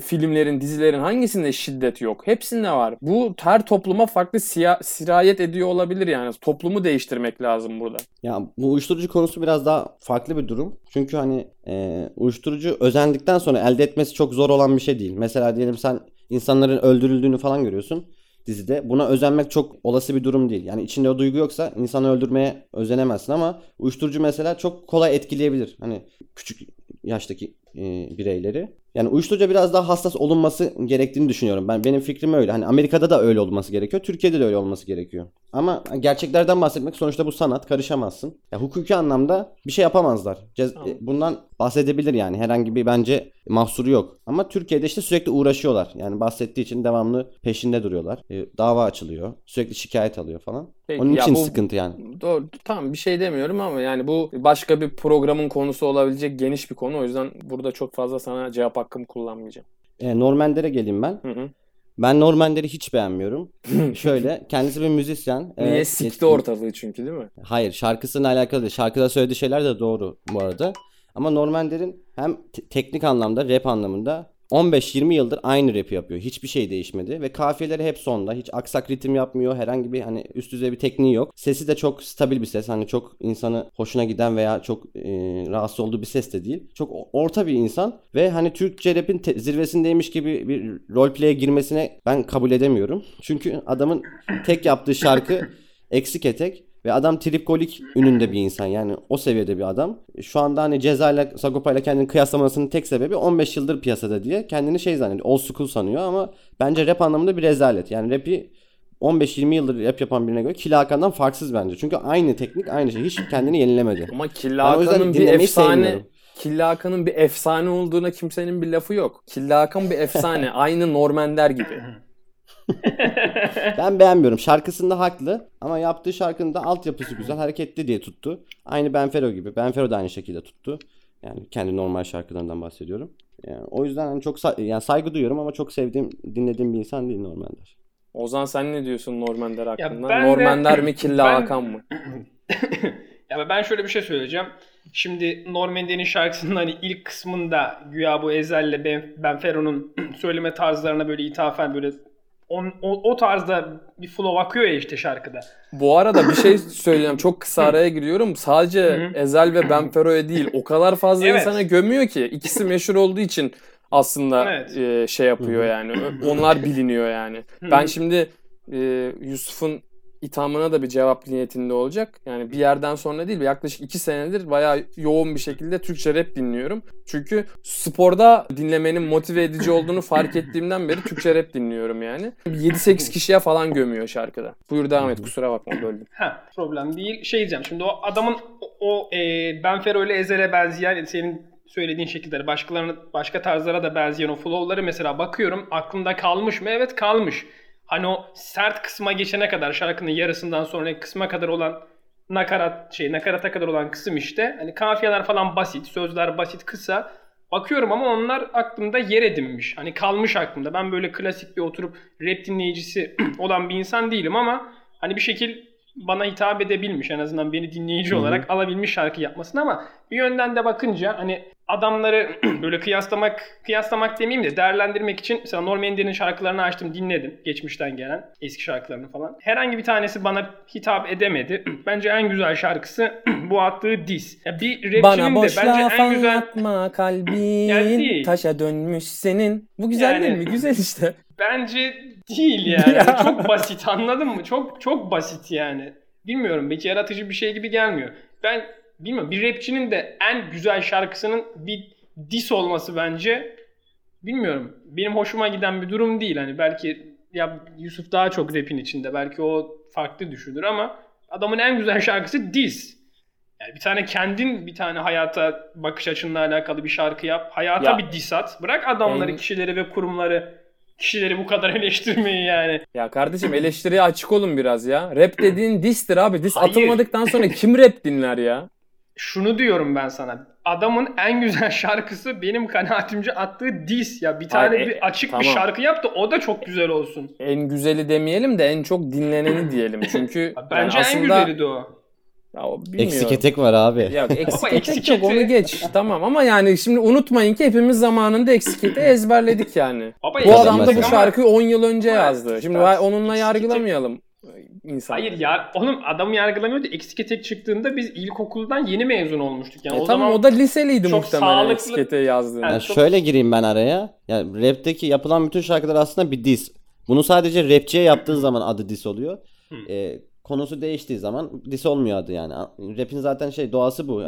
filmlerin, dizilerin hangisinde şiddet yok? Hepsinde var. Bu her topluma farklı sirayet ediyor olabilir yani. Toplumu değiştirmek lazım burada. Ya bu uyuşturucu konusu biraz daha farklı bir durum. Çünkü hani uyuşturucu özendikten sonra elde etmesi çok zor olan bir şey değil. Mesela diyelim sen insanların öldürüldüğünü falan görüyorsun dizide. Buna özenmek çok olası bir durum değil. Yani içinde o duygu yoksa insanı öldürmeye özenemezsin ama uyuşturucu mesela çok kolay etkileyebilir. Hani küçük yaştaki bireyleri. Yani uyuşturucu biraz daha hassas olunması gerektiğini düşünüyorum. Benim fikrim öyle. Hani Amerika'da da öyle olması gerekiyor. Türkiye'de de öyle olması gerekiyor. Ama gerçeklerden bahsetmek sonuçta bu sanat. Karışamazsın. Ya, hukuki anlamda bir şey yapamazlar. Bundan bahsedebilir yani. Herhangi bir bence mahsuru yok. Ama Türkiye'de işte sürekli uğraşıyorlar. Yani bahsettiği için devamlı peşinde duruyorlar. Dava açılıyor. Sürekli şikayet alıyor falan. Peki, onun için bu sıkıntı yani. Doğru. Tamam, bir şey demiyorum ama yani bu başka bir programın konusu olabilecek geniş bir konu. O yüzden burada çok fazla sana cevap hakkımı kullanmayacağım. Norm Ender'e geleyim ben. Hı hı. Ben Norm Ender'i hiç beğenmiyorum. Şöyle, kendisi bir müzisyen. Niye? Sikti ortalığı çünkü, değil mi? Hayır, şarkısıyla alakalı değil. Şarkıda söylediği şeyler de doğru bu arada. Ama Norm Ender'in hem teknik anlamda, rap anlamında 15-20 yıldır aynı rap'i yapıyor. Hiçbir şey değişmedi ve kafiyeleri hep sonda. Hiç aksak ritim yapmıyor. Herhangi bir hani üst düzey bir tekniği yok. Sesi de çok stabil bir ses. Hani çok insanı hoşuna giden veya çok rahatsız olduğu bir ses de değil. Çok orta bir insan ve hani Türkçe rap'in zirvesindeymiş gibi bir roleplay'e girmesine ben kabul edemiyorum. Çünkü adamın tek yaptığı şarkı eksik etek. Ve adam tripkolik ününde bir insan, yani o seviyede bir adam. Şu anda hani Ceza ile Sagopa ile kendini kıyaslamasının tek sebebi 15 yıldır piyasada diye kendini şey zannediyor, old school sanıyor ama bence rap anlamında bir rezalet. Yani rapi 15-20 yıldır rap yapan birine göre Killa Hakan'dan farksız bence. Çünkü aynı teknik, aynı şey, hiç kendini yenilemedi. Ama Killa Hakan'ın bir efsane, Killa Hakan'ın bir efsane olduğuna kimsenin bir lafı yok. Killa Hakan bir efsane, aynı Norm Ender gibi. Ben beğenmiyorum. Şarkısında haklı ama yaptığı şarkının da altyapısı güzel, hareketli diye tuttu. Aynı Ben Fero gibi. Ben Fero da aynı şekilde tuttu. Yani kendi normal şarkılarından bahsediyorum. Yani o yüzden hani çok saygı duyuyorum ama çok sevdiğim, dinlediğim bir insan değil Norm Ender. Ozan, sen ne diyorsun Norm Ender hakkında? Norm Ender mi, Killa Hakan mı? Ya ben şöyle bir şey söyleyeceğim. Şimdi Norm Ender'in şarkısının hani ilk kısmında güya bu Ezhel ile Ben Fero'nun söyleme tarzlarına böyle ithafen böyle o tarzda bir flow akıyor ya işte şarkıda. Bu arada bir şey söyleyeceğim. Çok kısa araya giriyorum. Sadece Ezhel ve Ben Fero'ya değil. O kadar fazla insana gömüyor ki. İkisi meşhur olduğu için aslında şey yapıyor yani. Onlar biliniyor yani. Ben şimdi Yusuf'un ithamına da bir cevap niyetinde olacak. Yani bir yerden sonra değil, yaklaşık 2 senedir bayağı yoğun bir şekilde Türkçe rap dinliyorum. Çünkü sporda dinlemenin motive edici olduğunu fark ettiğimden beri Türkçe rap dinliyorum yani. 7-8 kişiye falan gömüyor şarkıda. Buyur devam et, kusura bakma böldüm. Ha, problem değil. Şey diyeceğim şimdi, o adamın Ben Fero ile Ezhel'e benzeyen, senin söylediğin şekilleri, başka tarzlara da benzeyen o flow'ları mesela bakıyorum. Aklımda kalmış mı? Evet, kalmış. Hani o sert kısma geçene kadar, şarkının yarısından sonraki kısma kadar olan nakarata kadar olan kısım işte. Hani kafiyeler falan basit, sözler basit, kısa. Bakıyorum ama onlar aklımda yer edinmiş. Hani kalmış aklımda. Ben böyle klasik bir oturup rap dinleyicisi olan bir insan değilim ama hani bir şekil bana hitap edebilmiş. En azından beni dinleyici olarak alabilmiş şarkı yapmasını ama bir yönden de bakınca hani adamları böyle kıyaslamak demeyeyim de değerlendirmek için mesela Norm Ender'in şarkılarını açtım, dinledim. Geçmişten gelen eski şarkılarını falan. Herhangi bir tanesi bana hitap edemedi. Bence en güzel şarkısı bu attığı diss. Ya bir rapçinin de bence en güzel... Atma kalbin, yani taşa dönmüş senin. Bu güzel yani... değil mi? Güzel işte. Bence değil yani. Çok basit, anladın mı? Çok basit yani. Bilmiyorum, belki yaratıcı bir şey gibi gelmiyor. Ben bilmiyorum, bir rapçinin de en güzel şarkısının bir diss olması bence, bilmiyorum, benim hoşuma giden bir durum değil. Hani belki ya Yusuf daha çok rap'in içinde, belki o farklı düşünür ama adamın en güzel şarkısı diss. Yani bir tane hayata bakış açınla alakalı bir şarkı yap. Hayata bir diss at. Bırak adamları, kişileri ve kurumları kişileri bu kadar eleştirmeyin yani. Ya kardeşim eleştiriye açık olun biraz ya. Rap dediğin diss'tir abi. Diss atılmadıktan sonra kim rap dinler ya? Şunu diyorum ben sana. Adamın en güzel şarkısı benim kanaatimce attığı diss ya. Bir tane bir açık tamam. Bir şarkı yap da o da çok güzel olsun. En güzeli demeyelim de en çok dinleneni diyelim. Çünkü bence yani aslında... en güzeli de o. Ya, eksik etek var abi. Ya, eksik etek yok onu geç. Tamam ama yani şimdi unutmayın ki hepimiz zamanında eksik eteği ezberledik yani. Bu adam da bu şarkıyı 10 yıl önce yazdı. Şimdi onunla yargılamayalım. İnsan. Hayır ya oğlum adamı yargılamıyordu. Eksik etek çıktığında biz ilkokuldan yeni mezun olmuştuk. Yani o tamam zaman o da liseliydi muhtemelen sağlıklı... eksik eteği yazdığında. Yani şöyle gireyim ben araya. Yani rapteki yapılan bütün şarkılar aslında bir diss. Bunu sadece rapçiye yaptığın zaman adı diss oluyor. Konusu değiştiği zaman diss olmuyor adı yani. Rap'in zaten doğası bu.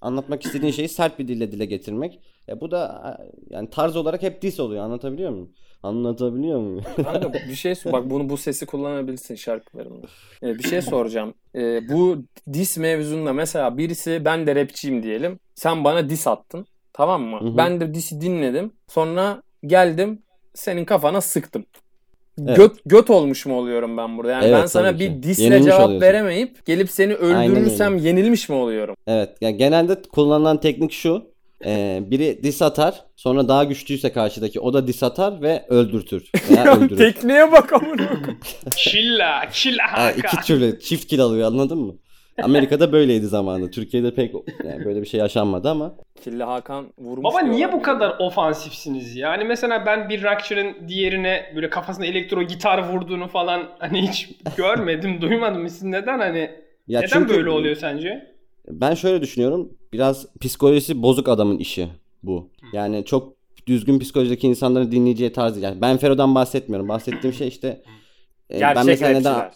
Anlatmak istediğin şeyi sert bir dille getirmek. Bu da yani tarz olarak hep diss oluyor. Anlatabiliyor muyum? Anlatabiliyor muyum? Kanka bir şey sor. Bak bu sesi kullanabilirsin şarkılarımda. Bir şey soracağım. Bu diss mevzunda mesela birisi ben de rapçiyim diyelim. Sen bana diss attın. Tamam mı? Hı-hı. Ben de diss'i dinledim. Sonra geldim senin kafana sıktım. Evet. Göt olmuş mu oluyorum ben burada? Yani evet, ben sana bir diss'le cevap oluyorsun. Veremeyip gelip seni öldürürsem yenilmiş mi oluyorum? Evet. Yani genelde kullanılan teknik şu. Biri diss atar, sonra daha güçlüyse karşıdaki o da diss atar ve öldürtür. Tekneye bak amına. Killa Hakan. İki türlü çift kill alıyor anladın mı? Amerika'da böyleydi zamanında. Türkiye'de pek yani böyle bir şey yaşanmadı ama. Killa Hakan vurmuş. Baba niye bu kadar ofansifsiniz ya? Hani mesela ben bir rockçının diğerine böyle kafasına elektro gitar vurduğunu falan hani hiç görmedim, duymadım. Siz neden neden böyle oluyor sence? Ben şöyle düşünüyorum. Biraz psikolojisi bozuk adamın işi bu. Yani çok düzgün psikolojideki insanların dinleyeceği tarzı. Yani Ben Fero'dan bahsetmiyorum. Bahsettiğim şey gerçek rapçiler.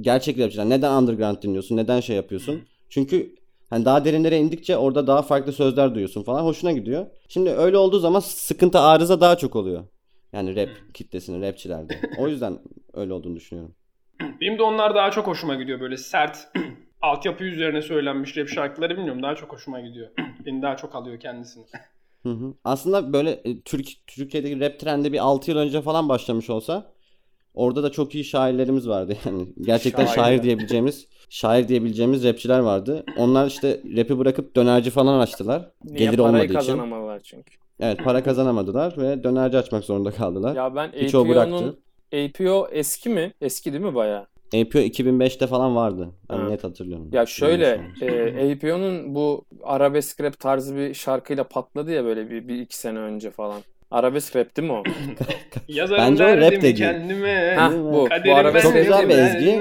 Gerçek rapçiler. Neden underground dinliyorsun? Neden yapıyorsun? Çünkü hani daha derinlere indikçe orada daha farklı sözler duyuyorsun falan. Hoşuna gidiyor. Şimdi öyle olduğu zaman sıkıntı, arıza daha çok oluyor. Yani rap kitlesinin, rapçilerde. O yüzden öyle olduğunu düşünüyorum. Benim de onlar daha çok hoşuma gidiyor. Böyle sert... altyapı üzerine söylenmiş rap şarkıları bilmiyorum. Daha çok hoşuma gidiyor. Beni daha çok alıyor kendisini. Hı. Aslında böyle Türkiye'deki rap trendi bir 6 yıl önce falan başlamış olsa orada da çok iyi şairlerimiz vardı. Yani gerçekten şair diyebileceğimiz rapçiler vardı. Onlar rap'i bırakıp dönerci falan açtılar. Gelir olmadığı için. Kazanamadılar çünkü. Evet, para kazanamadılar ve dönerci açmak zorunda kaldılar. Ya ben APO eski mi? Eski değil mi bayağı? APO 2005'te falan vardı. Ben net hatırlıyorum. Ya APO'nun bu arabesk rap tarzı bir şarkıyla patladı ya böyle bir iki sene önce falan. Arabesk rap değil mi o? Bence o rap değil. Bu arabesk çok güzel bir ezgi.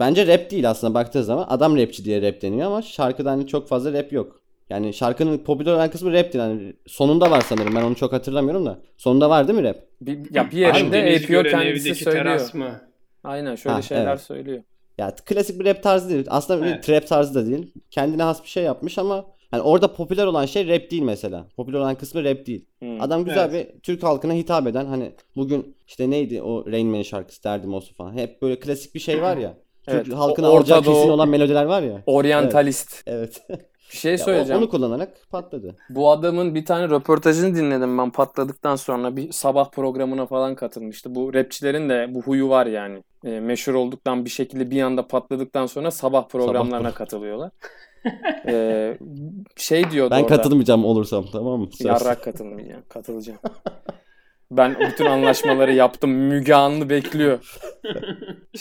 Bence rap değil aslında baktığı zaman. Adam rapçi diye rap deniyor ama şarkıda çok fazla rap yok. Yani şarkının popüler olan kısmı rap değil. Yani sonunda var sanırım. Ben onu çok hatırlamıyorum da. Sonunda var değil mi rap? Bir yerinde APO kendisi söylüyor. Aynen şeyler söylüyor. Ya klasik bir rap tarzı değil. Aslında bir trap tarzı da değil. Kendine has bir yapmış ama yani orada popüler olan şey rap değil mesela. Popüler olan kısmı rap değil. Adam güzel bir Türk halkına hitap eden hani bugün neydi o Rain Man şarkısı derdim olsun falan. Hep böyle klasik bir var ya. Türk halkına orada kesin olan melodiler var ya. Orientalist. Evet. Bir şey söyleyeceğim. Onu kullanarak patladı. Bu adamın bir tane röportajını dinledim ben patladıktan sonra. Bir sabah programına falan katılmıştı. Bu rapçilerin de bu huyu var yani. Meşhur olduktan bir şekilde bir anda patladıktan sonra sabah programlarına katılıyorlar. Diyordu ben orada. Ben katılmayacağım olursam tamam mı? Yarrak katılmayacağım. Katılacağım. Ben bütün anlaşmaları yaptım. Müge Anlı bekliyor.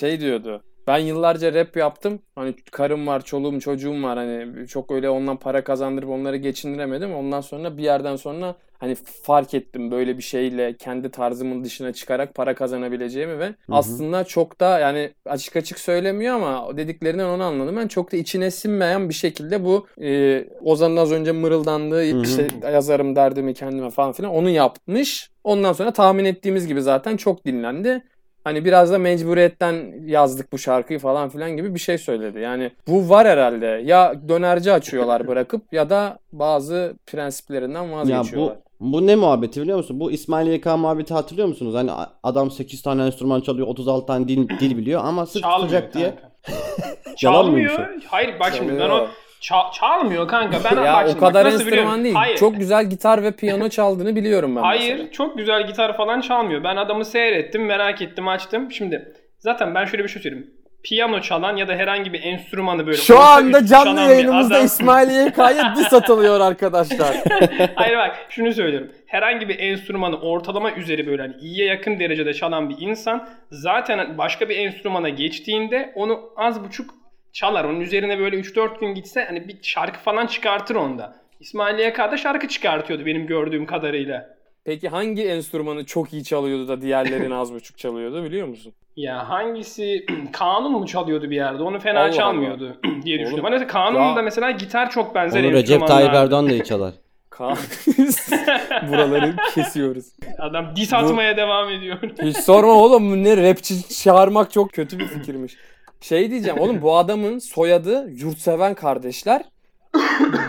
Diyordu. Ben yıllarca rap yaptım. Hani karım var, çoluğum, çocuğum var. Hani çok öyle ondan para kazandırıp onları geçindiremedim. Ondan sonra bir yerden sonra hani fark ettim böyle bir şeyle kendi tarzımın dışına çıkarak para kazanabileceğimi ve aslında çok da yani açık açık söylemiyor ama dediklerinden onu anladım. Ben çok da içine sinmeyen bir şekilde bu Ozan'ın az önce mırıldandığı yazarım derdimi kendime falan filan onu yapmış. Ondan sonra tahmin ettiğimiz gibi zaten çok dinlendi. Hani biraz da mecburiyetten yazdık bu şarkıyı falan filan gibi bir şey söyledi. Yani bu var herhalde. Ya dönerci açıyorlar bırakıp ya da bazı prensiplerinden vazgeçiyorlar. Bu ne muhabbeti biliyor musun? Bu İsmail YK muhabbeti hatırlıyor musunuz? Hani adam 8 tane enstrüman çalıyor, 36 tane dil biliyor ama sırf tutacak diye. Çalmıyor. Hayır bak şimdi ben o Çalmıyor kanka. Ben ya o kadar enstrüman değil. Hayır. Çok güzel gitar ve piyano çaldığını biliyorum ben. Hayır mesela. Çok güzel gitar falan çalmıyor. Ben adamı seyrettim, merak ettim, açtım. Şimdi zaten ben şöyle bir şey söyleyeyim. Piyano çalan ya da herhangi bir enstrümanı böyle... Şu anda canlı yayınımızda İsmail YK'ya diss atılıyor arkadaşlar. Hayır bak şunu söylüyorum. Herhangi bir enstrümanı ortalama üzeri böyle hani iyiye yakın derecede çalan bir insan zaten başka bir enstrümana geçtiğinde onu az buçuk çalar. Onun üzerine böyle 3-4 gün gitse hani bir şarkı falan çıkartır onda. İsmail YK da şarkı çıkartıyordu benim gördüğüm kadarıyla. Peki hangi enstrümanı çok iyi çalıyordu da diğerlerini az buçuk çalıyordu biliyor musun? Ya hangisi? Kanun mu çalıyordu bir yerde? Onu fena Allah çalmıyordu Allah diye düşündüm. Hani Kanun'un da mesela gitar çok benzer. Onu Recep Tayyip Erdoğan da iyi çalar. Buraları kesiyoruz. Adam diss atmaya devam ediyor. Hiç sorma oğlum, ne rapçi çağırmak çok kötü bir fikirmiş. Şey diyeceğim oğlum, bu adamın soyadı Yurtseven kardeşler.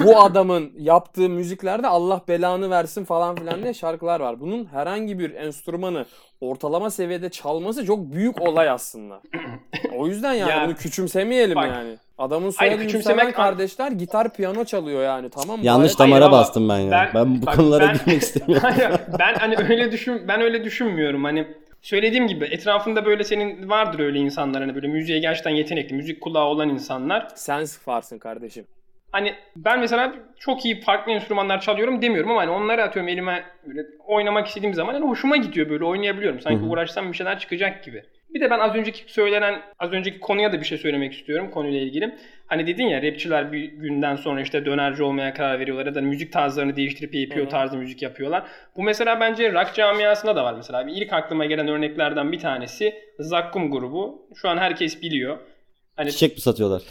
Bu adamın yaptığı müziklerde Allah belanı versin falan filan diye şarkılar var. Bunun herhangi bir enstrümanı ortalama seviyede çalması çok büyük olay aslında. O yüzden yani ya, bunu küçümsemeyelim bak, yani. Adamın soyadı Yurtseven kardeşler, gitar piyano çalıyor yani, tamam mı? Yanlış damara bastım ben ya. Ben bu konulara girmek istemiyorum. Ben hani öyle düşünmüyorum hani. Söylediğim gibi etrafında böyle senin vardır öyle insanlar, hani böyle müziğe gerçekten yetenekli, müzik kulağı olan insanlar. Sen sıfarsın kardeşim. Hani ben mesela çok iyi farklı enstrümanlar çalıyorum demiyorum ama hani onları atıyorum elime, böyle oynamak istediğim zaman hani hoşuma gidiyor, böyle oynayabiliyorum. Sanki uğraşsam bir şeyler çıkacak gibi. Bir de ben az önceki konuya da bir şey söylemek istiyorum konuyla ilgili. Hani dedin ya rapçiler bir günden sonra işte dönerci olmaya karar veriyorlar ya da müzik tarzlarını değiştirip APO tarzı müzik yapıyorlar. Bu mesela bence rock camiasında da var mesela. İlk aklıma gelen örneklerden bir tanesi Zakkum grubu. Şu an herkes biliyor. Hani... Çiçek mi satıyorlar?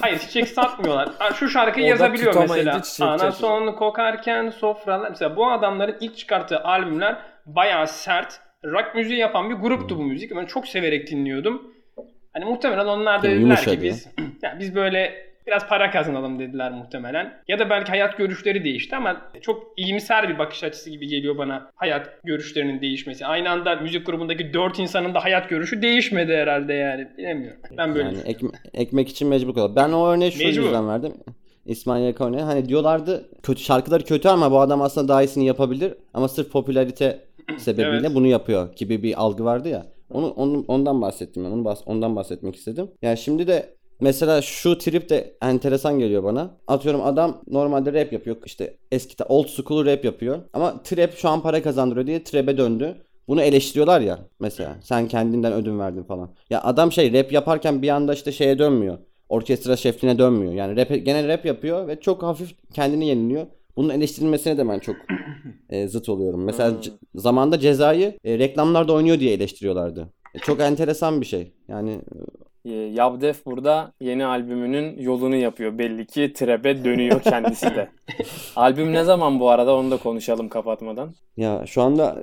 Hayır, çiçek satmıyorlar. Şu şarkıyı yazabiliyor mesela. Anason kokarken sofralar. Mesela bu adamların ilk çıkarttığı albümler bayağı sert. Rock müziği yapan bir gruptu bu müzik. Ben çok severek dinliyordum. Hani muhtemelen onlar da dediler ki biz biz böyle biraz para kazanalım dediler muhtemelen. Ya da belki hayat görüşleri değişti ama çok iyimser bir bakış açısı gibi geliyor bana hayat görüşlerinin değişmesi. Aynı anda müzik grubundaki 4 insanın da hayat görüşü değişmedi herhalde yani. Bilemiyorum. Ben böyle yani ekmek için mecbur kaldım. Ben o örneği şu yüzden verdim. İsmail YK örneği. Hani diyorlardı kötü şarkıları kötü ama bu adam aslında daha iyisini yapabilir. Ama sırf popülarite sebebiyle bunu yapıyor gibi bir algı vardı ya. Ondan bahsettim ben. Ondan bahsetmek istedim. Yani şimdi de mesela şu trip de enteresan geliyor bana. Atıyorum adam normalde rap yapıyor. İşte eski old school rap yapıyor. Ama trap şu an para kazandırıyor diye trap'e döndü. Bunu eleştiriyorlar ya mesela. Sen kendinden ödün verdin falan. Ya adam rap yaparken bir anda işte şeye dönmüyor. Orkestra şefliğine dönmüyor. Yani gene rap yapıyor ve çok hafif kendini yeniliyor. Bunun eleştirilmesine de ben çok zıt oluyorum. Mesela zamanda Ceza'yı reklamlarda oynuyor diye eleştiriyorlardı. Çok enteresan bir şey. Yani Yab Def burada yeni albümünün yolunu yapıyor. Belli ki trap'e dönüyor kendisi de. Albüm ne zaman bu arada, onu da konuşalım kapatmadan. Ya şu anda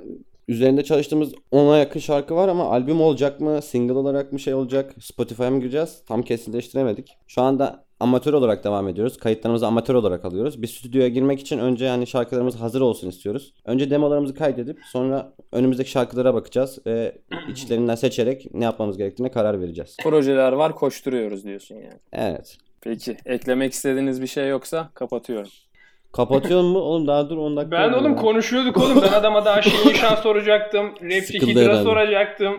üzerinde çalıştığımız 10'a yakın şarkı var ama albüm olacak mı, single olarak mı olacak, Spotify'a mı gireceğiz? Tam kesinleştiremedik. Şu anda amatör olarak devam ediyoruz. Kayıtlarımızı amatör olarak alıyoruz. Bir stüdyoya girmek için önce şarkılarımız hazır olsun istiyoruz. Önce demolarımızı kaydedip sonra önümüzdeki şarkılara bakacağız ve içlerinden seçerek ne yapmamız gerektiğine karar vereceğiz. Projeler var, koşturuyoruz diyorsun yani. Evet. Peki eklemek istediğiniz bir şey yoksa kapatıyorum. Kapatıyorsun mu? Oğlum daha dur 10 dakika. Ben oğlum konuşuyorduk oğlum. Ben adama daha Şeyin Şahı soracaktım. Rapçi Hidra soracaktım.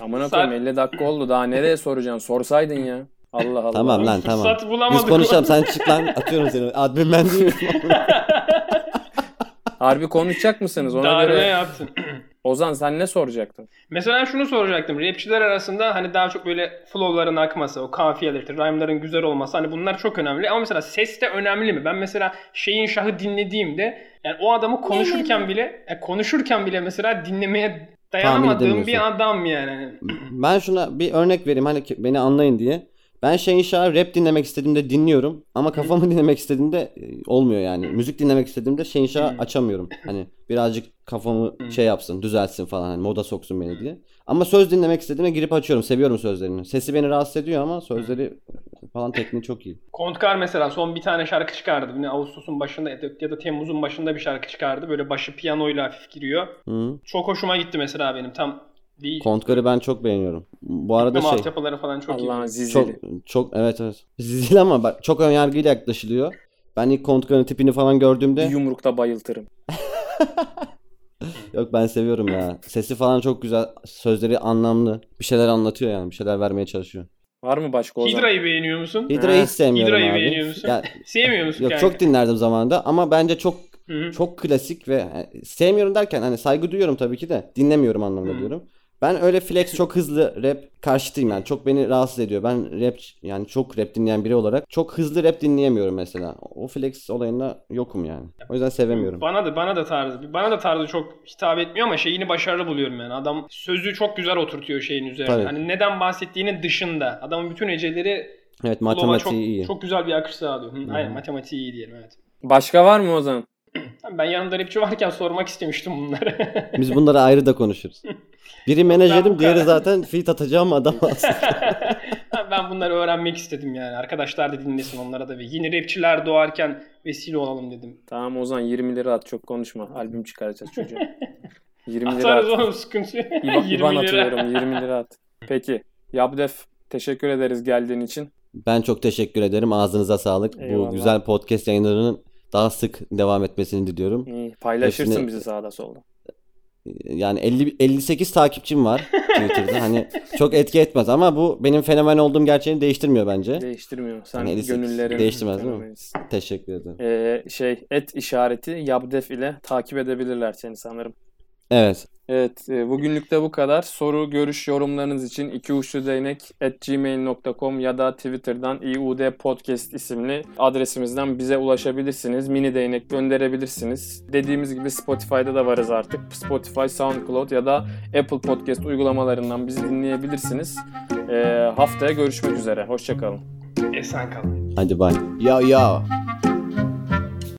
Aman akım 50 dakika oldu. Daha nereye soracaksın? Sorsaydın ya. Allah Allah. Tamam lan tamam. Biz konuşalım. Sen çık lan. Atıyorum seni. Admin ben değilim. Harbi konuşacak mısınız? Ona daha göre... ne yaptın? Ozan sen ne soracaktın? Mesela şunu soracaktım. Rapçiler arasında hani daha çok böyle flowların akması, o kafiyeler, rhyme'ların güzel olması, hani bunlar çok önemli. Ama mesela ses de önemli mi? Ben mesela Şeyin Şahı dinlediğimde yani o adamı konuşurken bile mesela dinlemeye dayanamadığım bir adam yani. Ben şuna bir örnek vereyim hani beni anlayın diye. Ben Şeyin Şahı rap dinlemek istediğimde dinliyorum ama kafamı dinlemek istediğimde olmuyor yani. Müzik dinlemek istediğimde Şeyin Şahı açamıyorum. Hani birazcık kafamı yapsın, düzelsin falan, hani moda soksun beni diye. Ama söz dinlemek istediğimde girip açıyorum. Seviyorum sözlerini. Sesi beni rahatsız ediyor ama sözleri falan, tekniği çok iyi. Khontkar mesela son bir tane şarkı çıkardı. Yine Ağustos'un başında ya da Temmuz'un başında bir şarkı çıkardı. Böyle başı piyanoyla hafif giriyor. Çok hoşuma gitti mesela benim. Tam Khontkari ben çok beğeniyorum. Bu arada şey, altyapıları falan çok iyi. Çok evet. Zizil ama bak çok önyargıyla yaklaşılıyor. Ben ilk Khontkari'nin tipini falan gördüğümde bir yumrukta bayıltırım. Yok ben seviyorum ya. Sesi falan çok güzel. Sözleri anlamlı. Bir şeyler anlatıyor yani. Bir şeyler vermeye çalışıyor. Var mı başka Ozan? Hidra'yı beğeniyor musun? Hidra'yı hiç sevmiyorum abi. Hidra'yı beğeniyor musun? Ya, sevmiyor musun? Yok yani? Çok dinlerdim zamanında ama bence çok çok klasik ve sevmiyorum derken hani saygı duyuyorum tabii ki de dinlemiyorum anlamında diyorum. Ben öyle flex çok hızlı rap karşıtıyım yani çok beni rahatsız ediyor. Ben rap yani çok rap dinleyen biri olarak çok hızlı rap dinleyemiyorum mesela. O flex olayında yokum yani. O yüzden sevemiyorum. Bana da tarzı çok hitap etmiyor ama şeyini başarılı buluyorum yani. Adam sözü çok güzel oturtuyor şeyin üzerine. Tabii. Hani neden bahsettiğinin dışında. Adamın bütün heceleri evet, matematiği çok, iyi. Çok güzel bir akış sağlıyor. Aynen matematiği iyi diyelim evet. Başka var mı o zaman? Ben yanımda rapçi varken sormak istemiştim bunları. Biz bunları ayrı da konuşuruz. Biri menajerim, diğeri zaten feat atacağım adam aslında. Ben bunları öğrenmek istedim yani. Arkadaşlar da dinlesin onlara da. Yeni rapçiler doğarken vesile olalım dedim. Tamam Ozan 20 lira at çok konuşma. Albüm çıkaracağız çocuğa. 20 lira at. Oğlum sıkıntı. İban atıyorum 20 lira at. Peki Yab Def teşekkür ederiz geldiğin için. Ben çok teşekkür ederim. Ağzınıza sağlık. Eyvallah. Bu güzel podcast yayınlarının daha sık devam etmesini diliyorum. İyi, paylaşırsın hepsine, bizi sağda solda. Yani 58 takipçim var Twitter'da. Hani çok etki etmez ama bu benim fenomen olduğum gerçeğini değiştirmiyor bence. Değiştirmiyor. Sen yani gönüllerini değiştirmez değil mi? Teşekkür ederim. Et işareti Yabdef ile takip edebilirler seni sanırım. Evet. Evet, bugünlük de bu kadar. Soru, görüş, yorumlarınız için ikiuçludeynek@gmail.com ya da Twitter'dan IUD Podcast isimli adresimizden bize ulaşabilirsiniz. Mini değnek gönderebilirsiniz. Dediğimiz gibi Spotify'da da varız artık. Spotify, SoundCloud ya da Apple Podcast uygulamalarından bizi dinleyebilirsiniz. Haftaya görüşmek üzere. Hoşça kalın. Esen kalın. Hadi bye. Yo yo.